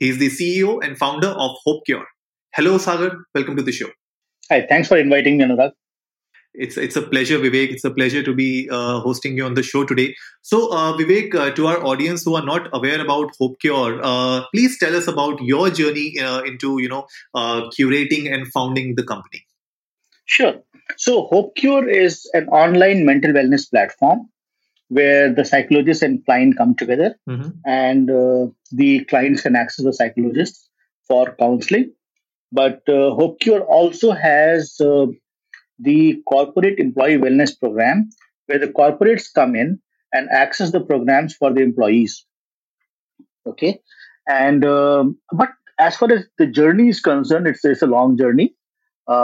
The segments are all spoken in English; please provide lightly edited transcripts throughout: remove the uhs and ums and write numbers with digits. He is the CEO and founder of HopeQure. Hello, Sagar. Welcome to the show. Hi. Thanks for inviting me, Anurag. It's a pleasure, Vivek. It's a pleasure to be hosting you on the show today. So, Vivek, to our audience who are not aware about HopeQure, please tell us about your journey into curating and founding the company. Sure. So, HopeQure is an online mental wellness platform where the psychologist and client come together, and the clients can access the psychologist for counseling. But HopeQure also has the corporate employee wellness program, where the corporates come in and access the programs for the employees. Okay, and but as far as the journey is concerned, it's a long journey. While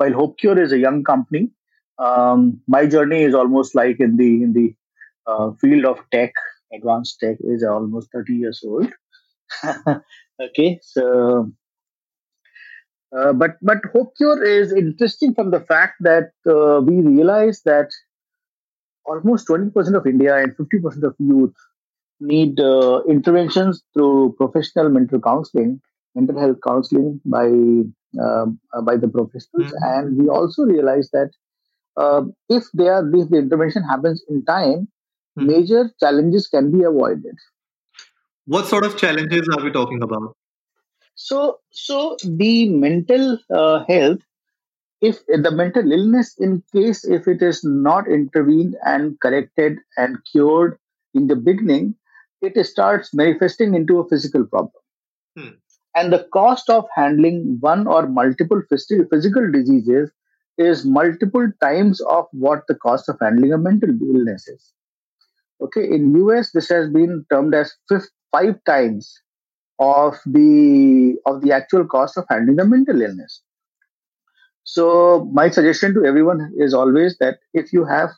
HopeQure is a young company, my journey is almost like in the field of tech, advanced tech is almost 30 years old. Okay, so but HopeQure is interesting from the fact that we realize that almost 20% of India and 50% of youth need interventions through professional mental counseling, mental health counseling by the professionals, and we also realize that. If the intervention happens in time, major challenges can be avoided. What sort of challenges are we talking about? So the mental health, if the mental illness, in case if it is not intervened and corrected and cured in the beginning, it starts manifesting into a physical problem. And the cost of handling one or multiple physical diseases is multiple times of what the cost of handling a mental illness is. Okay, in US, this has been termed as five times of the actual cost of handling a mental illness. So my suggestion to everyone is always that if you have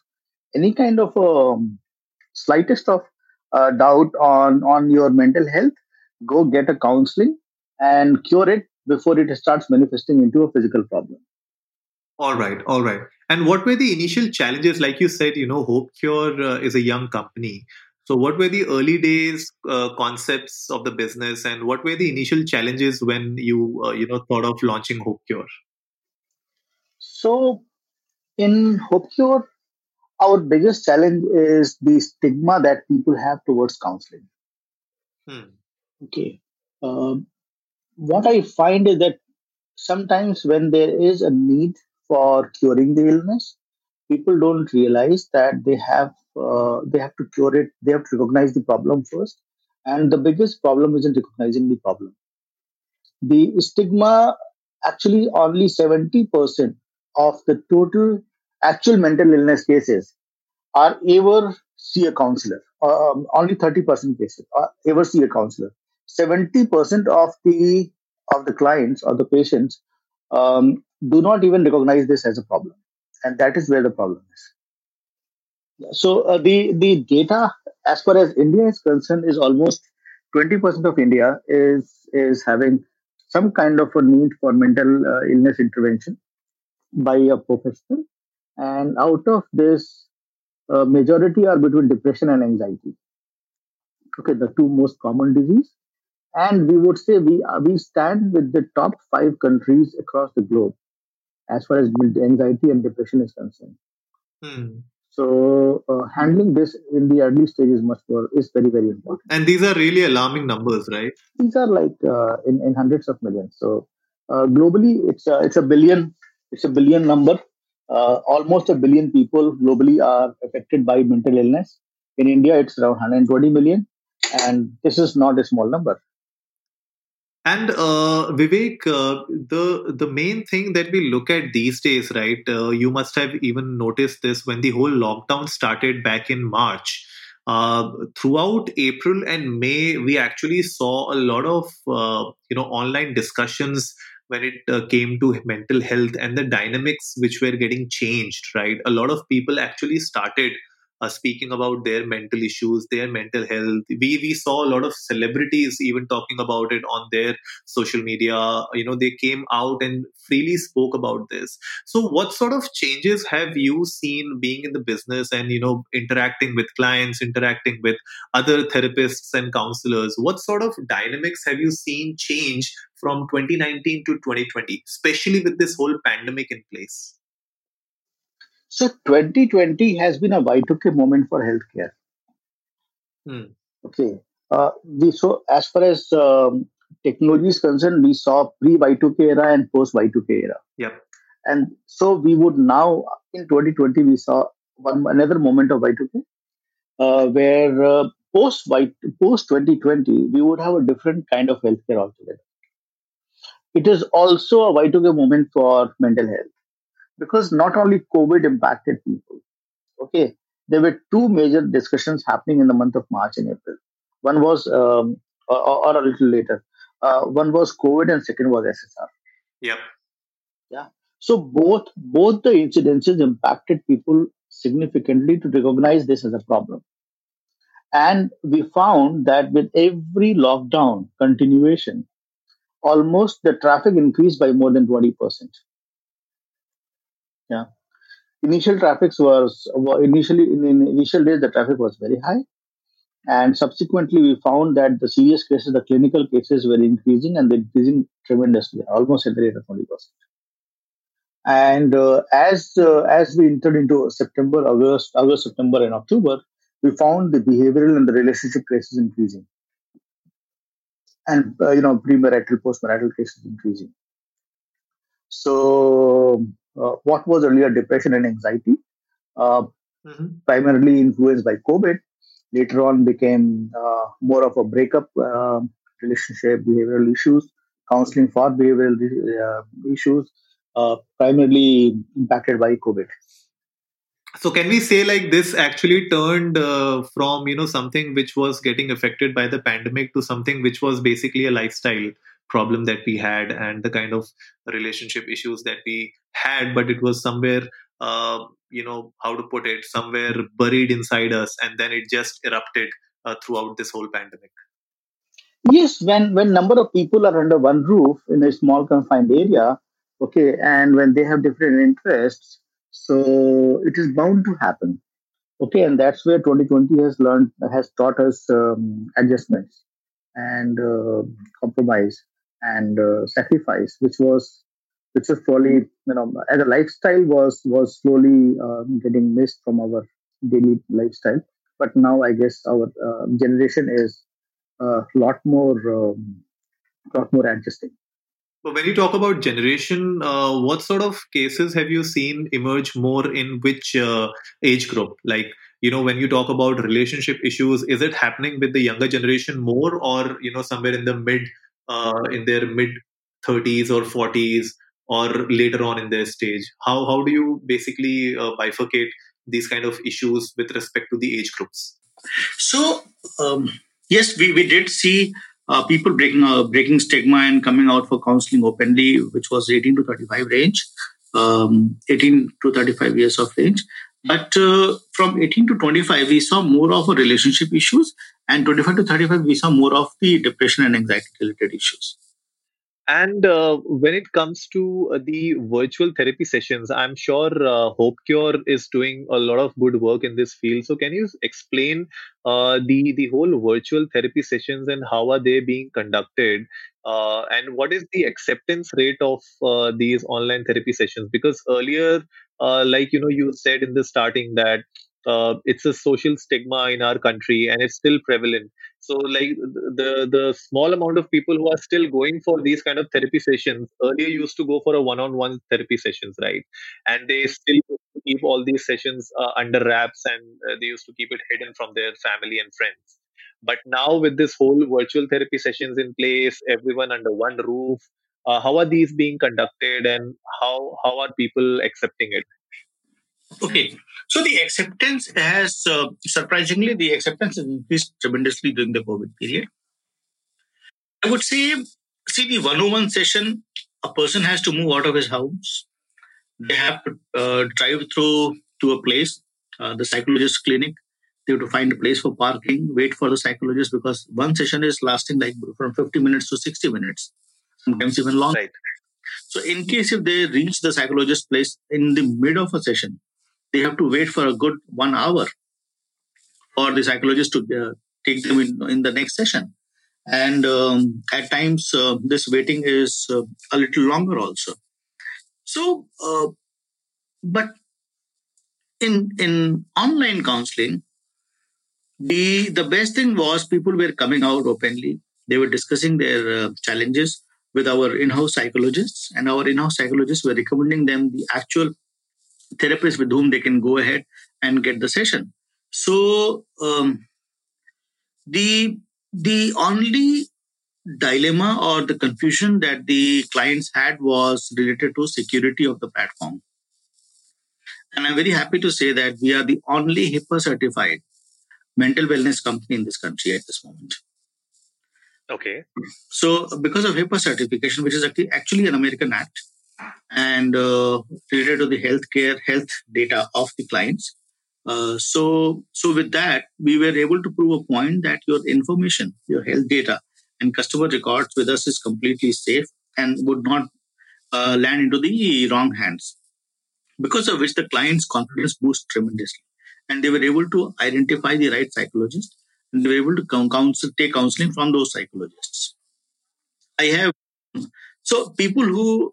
any kind of slightest of doubt on your mental health, go get a counseling and cure it before it starts manifesting into a physical problem. All right. And what were the initial challenges? Like you said, HopeQure is a young company. So what were the early days concepts of the business, and what were the initial challenges when you, thought of launching HopeQure? So in HopeQure, our biggest challenge is the stigma that people have towards counseling. Okay. What I find is that sometimes when there is a need for curing the illness, people don't realize that they have to cure it. They have to recognize the problem first, and the biggest problem isn't recognizing the problem. The stigma, actually only 70% of the total actual mental illness cases are ever see a counselor. Only 30% cases are ever see a counselor. 70% of the clients or the patients do not even recognize this as a problem, and that is where the problem is. So the data as far as India is concerned is almost 20% of India is having some kind of a need for mental illness intervention by a professional, and out of this, majority are between depression and anxiety. Okay, the two most common diseases. And we would say we stand with the top 5 countries across the globe as far as anxiety and depression is concerned. So handling this in the early stage is very, very important. And these are really alarming numbers, right? These are like in hundreds of millions. So globally, it's a billion number. Almost a billion people globally are affected by mental illness. In India, it's around 120 million, and this is not a small number. And Vivek, the main thing that we look at these days, right? You must have even noticed this when the whole lockdown started back in March. Throughout April and May, we actually saw a lot of online discussions when it came to mental health and the dynamics which were getting changed, right? A lot of people actually started speaking about their mental issues, their mental health. We saw a lot of celebrities even talking about it on their social media. They came out and freely spoke about this. So what sort of changes have you seen being in the business and, interacting with clients, interacting with other therapists and counselors? What sort of dynamics have you seen change from 2019 to 2020, especially with this whole pandemic in place? So 2020 has been a Y2K moment for healthcare. Okay. So as far as technology is concerned, we saw pre-Y2K era and post-Y2K era. Yep. And so we would now, in 2020, we saw another moment of Y2K, where post-2020, we would have a different kind of healthcare altogether. It is also a Y2K moment for mental health. Because not only COVID impacted people, okay, there were two major discussions happening in the month of March and April. One was, or a little later, one was COVID and second was SSR. Yep. Yeah. So both the incidences impacted people significantly to recognize this as a problem. And we found that with every lockdown continuation, almost the traffic increased by more than 20%. Yeah, initial days the traffic was very high, and subsequently we found that the serious cases, the clinical cases were increasing, and they're increasing tremendously, almost at the rate of 20%. And as we entered into September, and October, we found the behavioral and the relationship cases increasing, and premarital, postmarital cases increasing. So. What was earlier depression and anxiety, primarily influenced by COVID, later on became more of a breakup, relationship, behavioral issues, counseling for behavioral issues, primarily impacted by COVID. So can we say like this actually turned from something which was getting affected by the pandemic to something which was basically a lifestyle problem that we had and the kind of relationship issues that we had, but it was somewhere, somewhere buried inside us, and then it just erupted throughout this whole pandemic. Yes, when number of people are under one roof in a small confined area, okay, and when they have different interests, so it is bound to happen, okay, and that's where 2020 has taught us adjustments and compromise. And sacrifice, which was slowly, as a lifestyle was slowly getting missed from our daily lifestyle. But now I guess our generation is a lot more adjusting. But when you talk about generation, what sort of cases have you seen emerge more in which age group? Like, when you talk about relationship issues, is it happening with the younger generation more, or somewhere in the in their mid 30s or 40s or later on in their stage? How do you basically bifurcate these kind of issues with respect to the age groups? So, yes, we did see people breaking stigma and coming out for counseling openly, which was 18 to 35 range, 18 to 35 years of age. But from 18 to 25, we saw more of relationship issues, and 25 to 35, we saw more of the depression and anxiety-related issues. And when it comes to the virtual therapy sessions, I'm sure HopeQure is doing a lot of good work in this field. So can you explain the whole virtual therapy sessions and how are they being conducted? And what is the acceptance rate of these online therapy sessions? Because earlier, you said in the starting that it's a social stigma in our country and it's still prevalent. So the small amount of people who are still going for these kind of therapy sessions earlier used to go for a one-on-one therapy sessions, right? And they still keep all these sessions under wraps, and they used to keep it hidden from their family and friends. But now with this whole virtual therapy sessions in place, everyone under one roof, how are these being conducted and how are people accepting it? Okay. So the acceptance has, surprisingly, the acceptance has increased tremendously during the COVID period. I would say, see the one-on-one session, a person has to move out of his house. They have to drive through to a place, the psychologist's clinic. They have to find a place for parking, wait for the psychologist, because one session is lasting like from 50 minutes to 60 minutes, sometimes even longer. Right. So in case if they reach the psychologist's place in the mid of a session, they have to wait for a good 1 hour for the psychologist to take them in the next session. And at times, this waiting is a little longer also. So, but in online counseling, the best thing was people were coming out openly. They were discussing their challenges with our in-house psychologists, and our in-house psychologists were recommending them the actual therapists with whom they can go ahead and get the session. So the only dilemma or the confusion that the clients had was related to security of the platform. And I'm very happy to say that we are the only HIPAA certified mental wellness company in this country at this moment. Okay. So because of HIPAA certification, which is actually an American act and related to the health data of the clients. So with that, we were able to prove a point that your information, your health data and customer records with us is completely safe and would not land into the wrong hands. Because of which the client's confidence boosts tremendously. And they were able to identify the right psychologist, and they were able to take counseling from those psychologists. So people who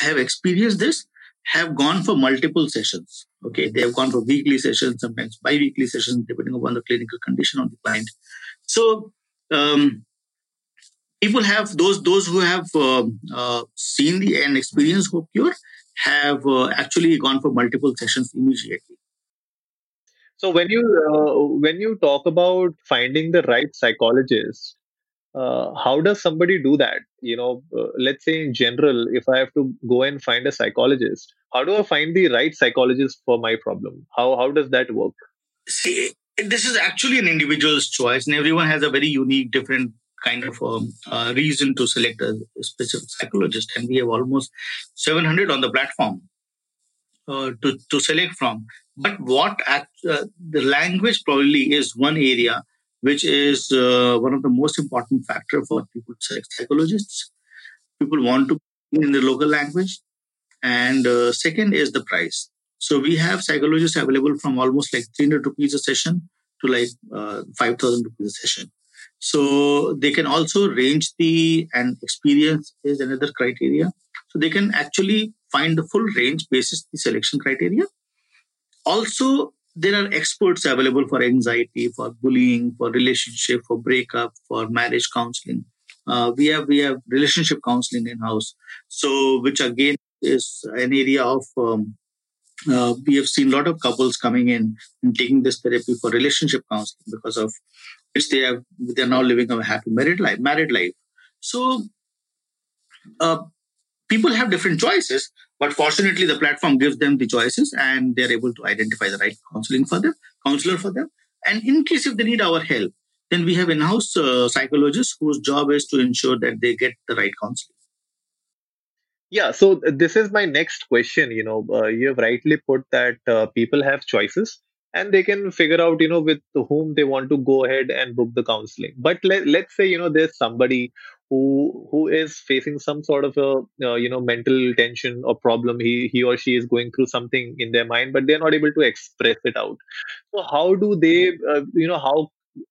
have experienced this have gone for multiple sessions. Okay, they have gone for weekly sessions, sometimes bi-weekly sessions, depending upon the clinical condition of the client. So people have those who have seen and experienced HopeQure have actually gone for multiple sessions immediately. So when you talk about finding the right psychologist, how does somebody do that? You know, let's say in general, if I have to go and find a psychologist, how do I find the right psychologist for my problem? How does that work? See, this is actually an individual's choice, and everyone has a very unique, different kind of reason to select a specific psychologist. And we have almost 700 on the platform to select from. But what the language probably is one area which is one of the most important factor for people to select psychologists. People want to be in their local language. And second is the price. So we have psychologists available from almost like 300 rupees a session to like 5,000 rupees a session. So they can also range and experience is another criteria. So they can actually find the full range basis the selection criteria. Also, there are experts available for anxiety, for bullying, for relationship, for breakup, for marriage counseling. We have relationship counseling in-house. So, which again is an area of, we have seen a lot of couples coming in and taking this therapy for relationship counseling because of which they're now living a happy married life. So, people have different choices. But fortunately, the platform gives them the choices and they're able to identify the right counselor for them. And in case if they need our help, then we have in-house psychologists whose job is to ensure that they get the right counseling. Yeah, so this is my next question. You know, you have rightly put that people have choices and they can figure out, you know, with whom they want to go ahead and book the counseling. But let's say, you know, there's somebody who is facing some sort of a mental tension or problem. He or she is going through something in their mind, but they're not able to express it out. So how do they,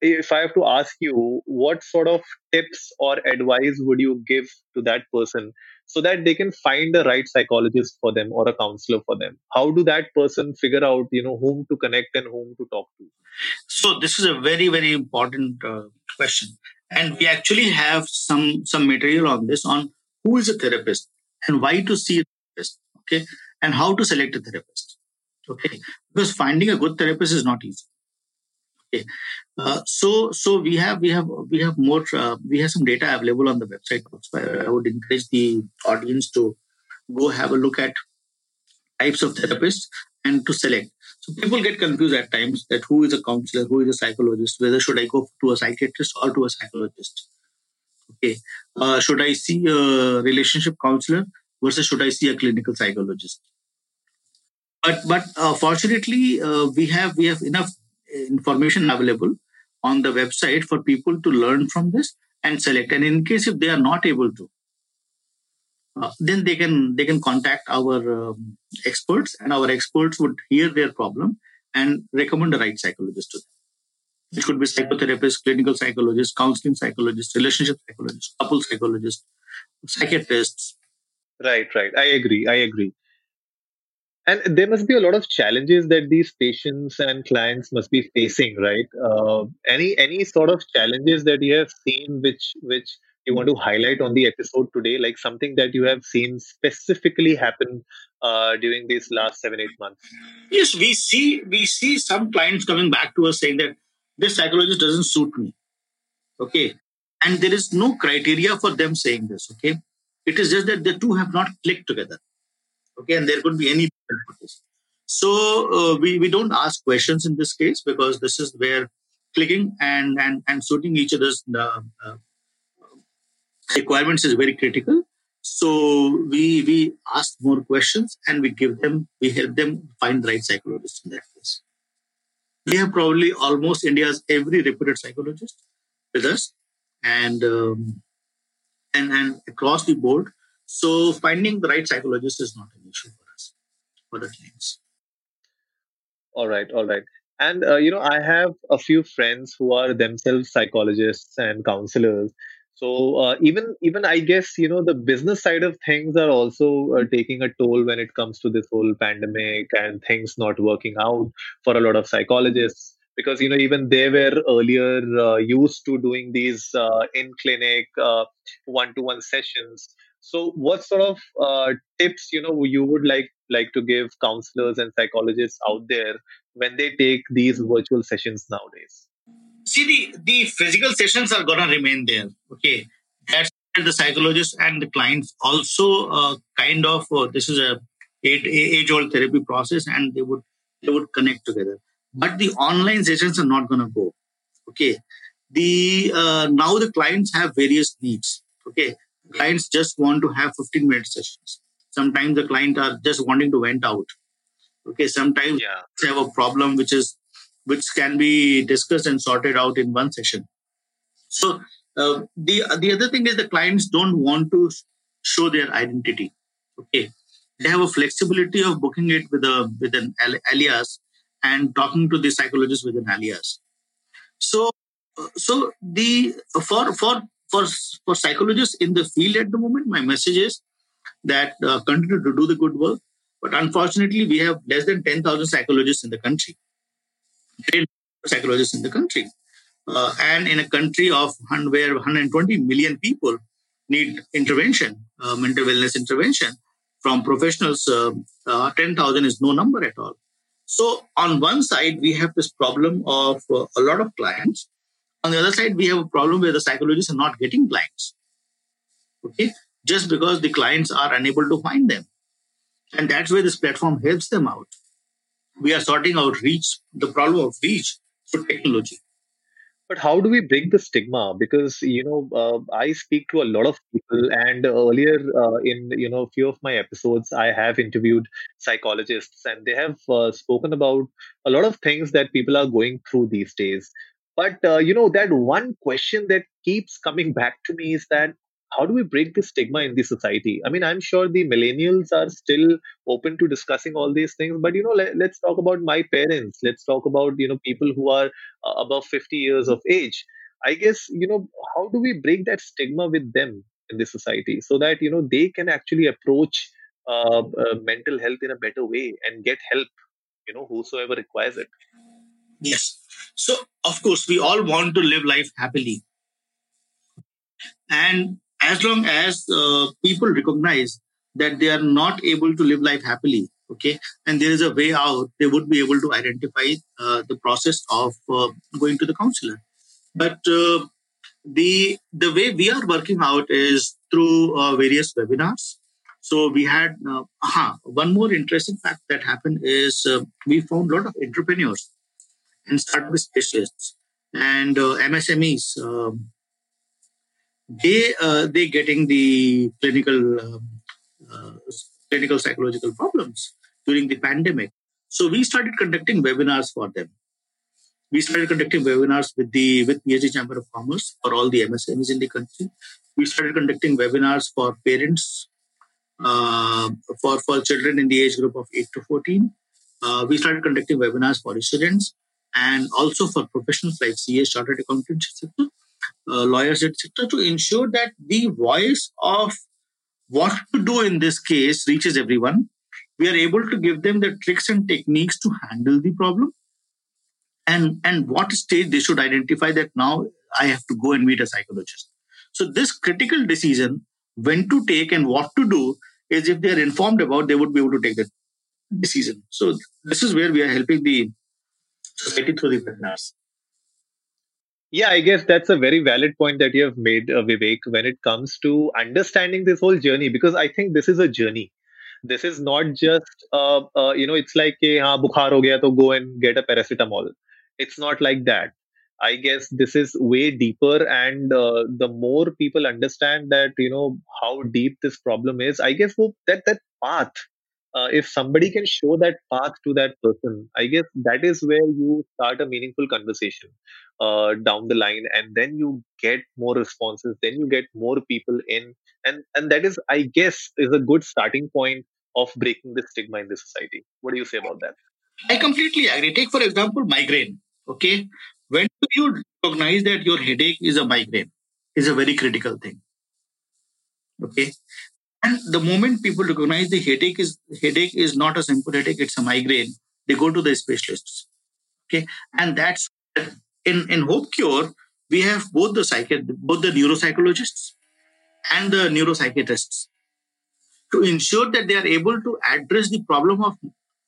if I have to ask you, what sort of tips or advice would you give to that person so that they can find the right psychologist for them or a counselor for them? How do that person figure out, you know, whom to connect and whom to talk to? So this is a very, very important question. And we actually have some material on this, on who is a therapist and why to see a therapist, okay, and how to select a therapist, okay, because finding a good therapist is not easy. Okay, so we have some data available on the website. I would encourage the audience to go have a look at types of therapists and to select. So people get confused at times that who is a counselor, who is a psychologist, whether should I go to a psychiatrist or to a psychologist? Okay, should I see a relationship counselor versus should I see a clinical psychologist? But fortunately, we have enough information available on the website for people to learn from this and select. And in case if they are not able to, then they can contact our experts, and our experts would hear their problem and recommend the right psychologist to them. It could be psychotherapist, clinical psychologist, counseling psychologist, relationship psychologist, couple psychologist, psychiatrists. Right. I agree. And there must be a lot of challenges that these patients and clients must be facing, right? Any sort of challenges that you have seen which you want to highlight on the episode today, like something that you have seen specifically happen during these last 7-8 months? Yes, we see some clients coming back to us saying that this psychologist doesn't suit me. Okay. And there is no criteria for them saying this. Okay. It is just that the two have not clicked together. Okay. And there could be any. So we don't ask questions in this case, because this is where clicking and suiting each other's requirements is very critical. So we ask more questions and we help them find the right psychologist in that case. We have probably almost India's every reputed psychologist with us, and across the board. So finding the right psychologist is not an issue for us, for the clients. All right. And I have a few friends who are themselves psychologists and counselors. So even I guess, the business side of things are also taking a toll when it comes to this whole pandemic and things not working out for a lot of psychologists, because, even they were earlier used to doing these in-clinic one-to-one sessions. So what sort of tips, you would like to give counselors and psychologists out there when they take these virtual sessions nowadays? See, the physical sessions are going to remain there. Okay. That's the psychologists and the clients also this is a age-old therapy process, and they would connect together. But the online sessions are not going to go. Okay. Now the clients have various needs. Okay. Clients just want to have 15-minute sessions. Sometimes the clients are just wanting to vent out. Okay. Sometimes they have a problem which can be discussed and sorted out in one session. So the other thing is the clients don't want to show their identity. Okay, they have a flexibility of booking it with an alias and talking to the psychologist with an alias. So the for psychologists in the field at the moment, my message is that continue to do the good work. But unfortunately, we have less than 10,000 psychologists in the country. Trained psychologists in the country, and in a country where 120 million people need intervention, mental wellness intervention from professionals, 10,000 is no number at all. So on one side, we have this problem of a lot of clients. On the other side, we have a problem where the psychologists are not getting clients. Okay, just because the clients are unable to find them. And that's where this platform helps them out. We are sorting out the problem of reach through technology. But how do we break the stigma? Because, I speak to a lot of people, and earlier in, a few of my episodes, I have interviewed psychologists, and they have spoken about a lot of things that people are going through these days. But, that one question that keeps coming back to me is that, how do we break the stigma in the society? I mean, I'm sure the millennials are still open to discussing all these things. But, let's talk about my parents. Let's talk about, people who are above 50 years of age. I guess, how do we break that stigma with them in the society so that, they can actually approach mental health in a better way and get help, whosoever requires it? Yes. So, of course, we all want to live life happily. And as long as people recognize that they are not able to live life happily, okay, and there is a way out, they would be able to identify the process of going to the counselor. But the way we are working out is through various webinars. So we had one more interesting fact that happened is we found a lot of entrepreneurs and startup specialists and MSMEs. They getting the clinical psychological problems during the pandemic. So we started conducting webinars for them. We started conducting webinars with PHD Chamber of Commerce for all the MSMEs in the country. We started conducting webinars for parents, for children in the age group of 8 to 14. We started conducting webinars for students and also for professionals like CA, chartered accountants, etc., lawyers, etc., to ensure that the voice of what to do in this case reaches everyone. We are able to give them the tricks and techniques to handle the problem and what stage they should identify that now I have to go and meet a psychologist. So this critical decision, when to take and what to do, is if they are informed about, they would be able to take that decision. So this is where we are helping the society through the webinars. Yeah, I guess that's a very valid point that you have made, Vivek, when it comes to understanding this whole journey, because I think this is a journey. This is not just, it's like, bukhar ho gaya, to go and get a paracetamol. It's not like that. I guess this is way deeper, and the more people understand that, how deep this problem is, I guess that path, if somebody can show that path to that person, I guess that is where you start a meaningful conversation down the line, and then you get more responses, then you get more people in, and that is, I guess, is a good starting point of breaking the stigma in the society. What do you say about that? I completely agree. Take, for example, migraine, okay? When do you recognize that your headache is a migraine? Is a very critical thing. Okay. And the moment people recognize the headache is not a simple headache, it's a migraine, they go to the specialists. Okay. And that's in HopeQure, we have both the neuropsychologists and the neuropsychiatrists to ensure that they are able to address the problem of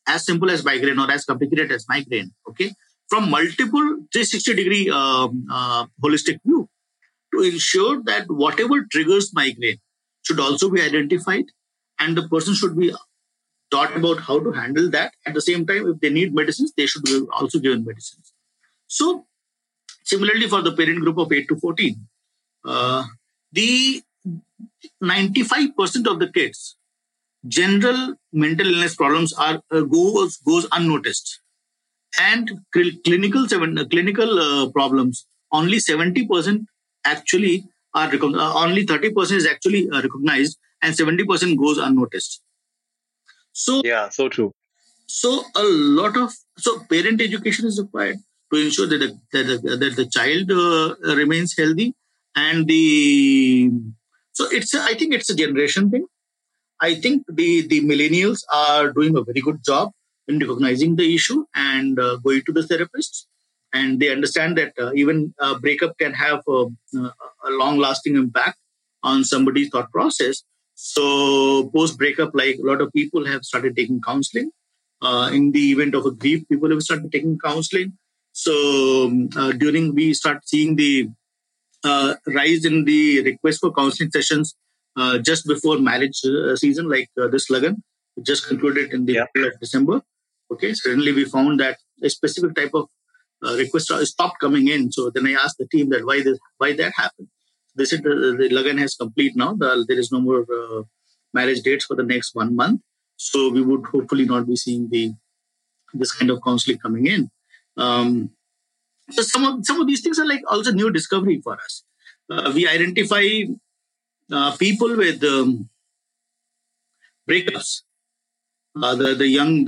as simple as migraine or as complicated as migraine. Okay. From multiple 360-degree holistic view to ensure that whatever triggers migraine should also be identified and the person should be taught about how to handle that. At the same time, if they need medicines, they should be also given medicines. So, similarly for the parent group of 8 to 14, the 95% of the kids, general mental illness problems are goes unnoticed. And clinical problems, only 70% actually are recognized, only 30% is actually recognized, and 70% goes unnoticed. So yeah, so true. So parent education is required to ensure that the child remains healthy, I think it's a generation thing. I think the millennials are doing a very good job in recognizing the issue and going to the therapists, and they understand that even a breakup can have a long-lasting impact on somebody's thought process. So, post-breakup, like a lot of people have started taking counseling. In the event of a grief, people have started taking counseling. So, we start seeing the rise in the request for counseling sessions just before marriage season, like this Lagan, just concluded in the middle of December. Okay, suddenly we found that a specific type of request stopped coming in. So then I asked the team that why that happened. They said the Lagan has complete now. There is no more marriage dates for the next 1 month. So we would hopefully not be seeing this kind of counseling coming in. So some of these things are like also new discovery for us. We identify people with breakups. The young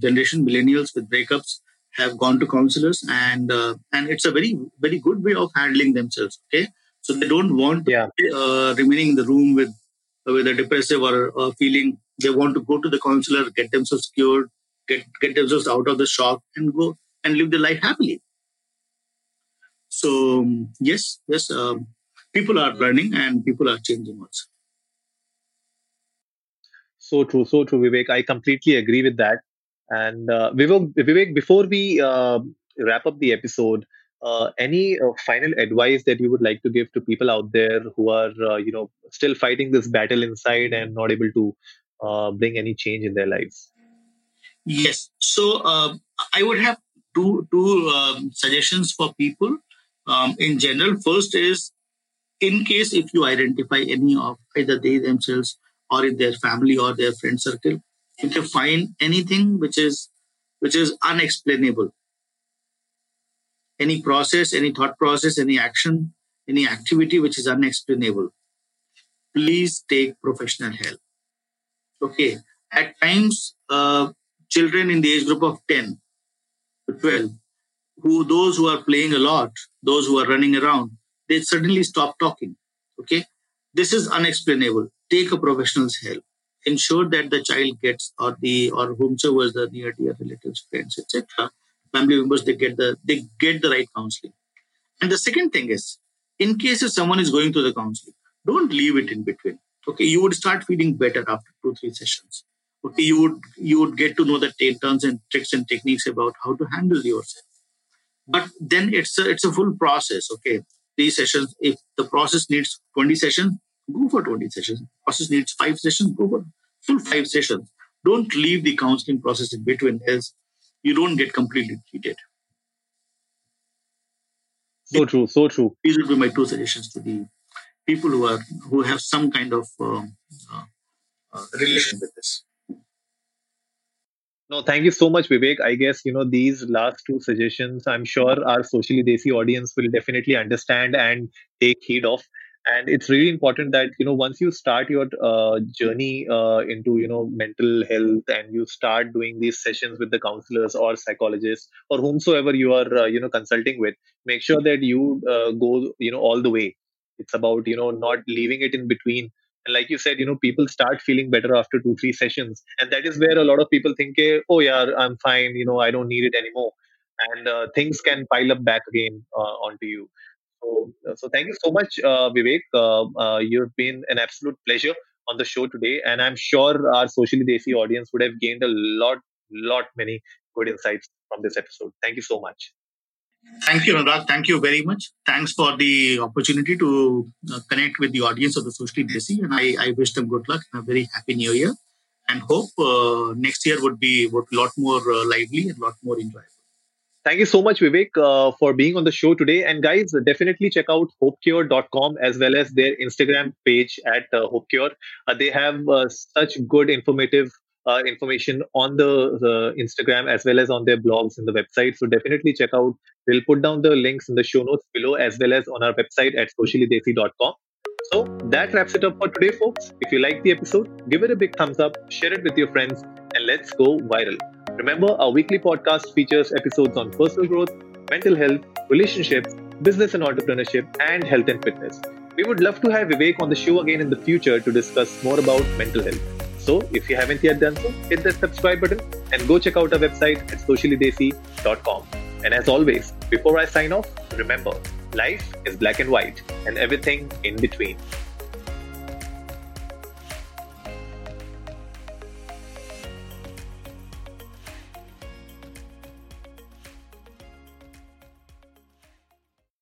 generation, millennials with breakups, have gone to counselors, and it's a very very good way of handling themselves. Okay, so they don't want remaining in the room with a depressive or feeling. They want to go to the counselor, get themselves cured, get themselves out of the shock, and go and live their life happily. So yes, people are learning and people are changing also. So true, Vivek. I completely agree with that. And Vivek, before we wrap up the episode, Any final advice that you would like to give to people out there who are, still fighting this battle inside and not able to bring any change in their lives? Yes. So I would have two suggestions for people in general. First is, in case if you identify any of either they themselves or in their family or their friend circle, if you find anything which is unexplainable, any process, any thought process, any action, any activity which is unexplainable, please take professional help. Okay. At times, children in the age group of 10 to 12, those who are playing a lot, those who are running around, they suddenly stop talking. Okay. This is unexplainable. Take a professional's help. Ensure that the child gets or whomsoever the near dear relatives, friends, etc., family members, they get the right counseling. And the second thing is, in case if someone is going to the counseling, don't leave it in between. Okay, you would start feeling better after 2-3 sessions. Okay, you would get to know the turns and tricks and techniques about how to handle yourself. But then it's a full process. Okay, 3 sessions. If the process needs 20 sessions, go for 20 sessions. Process needs 5 sessions, go for full 5 sessions. Don't leave the counseling process in between, else you don't get completely treated. So true. These would be my 2 suggestions to the people who have some kind of relation with this. No, thank you so much, Vivek. I guess, these last 2 suggestions, I'm sure our Socially Desi audience will definitely understand and take heed of. And it's really important that, once you start your journey into, mental health, and you start doing these sessions with the counselors or psychologists or whomsoever you are, consulting with, make sure that you go, all the way. It's about, not leaving it in between. And like you said, people start feeling better after 2-3 sessions. And that is where a lot of people think, oh, yeah, I'm fine. I don't need it anymore. And things can pile up back again onto you. So thank you so much, Vivek. You've been an absolute pleasure on the show today. And I'm sure our Socially Desi audience would have gained a lot many good insights from this episode. Thank you so much. Thank you, Anurag. Thank you very much. Thanks for the opportunity to connect with the audience of the Socially Desi. And I wish them good luck and a very happy new year. And hope next year would be a lot more lively and a lot more enjoyable. Thank you so much, Vivek, for being on the show today. And guys, definitely check out HopeQure.com as well as their Instagram page at HopeQure. They have such good informative information on the Instagram as well as on their blogs and the website. So definitely check out. We'll put down the links in the show notes below as well as on our website at sociallydesi.com. So that wraps it up for today, folks. If you like the episode, give it a big thumbs up, share it with your friends, and let's go viral. Remember, our weekly podcast features episodes on personal growth, mental health, relationships, business and entrepreneurship, and health and fitness. We would love to have Vivek on the show again in the future to discuss more about mental health. So, if you haven't yet done so, hit that subscribe button and go check out our website at sociallydesi.com. And as always, before I sign off, remember, life is black and white and everything in between.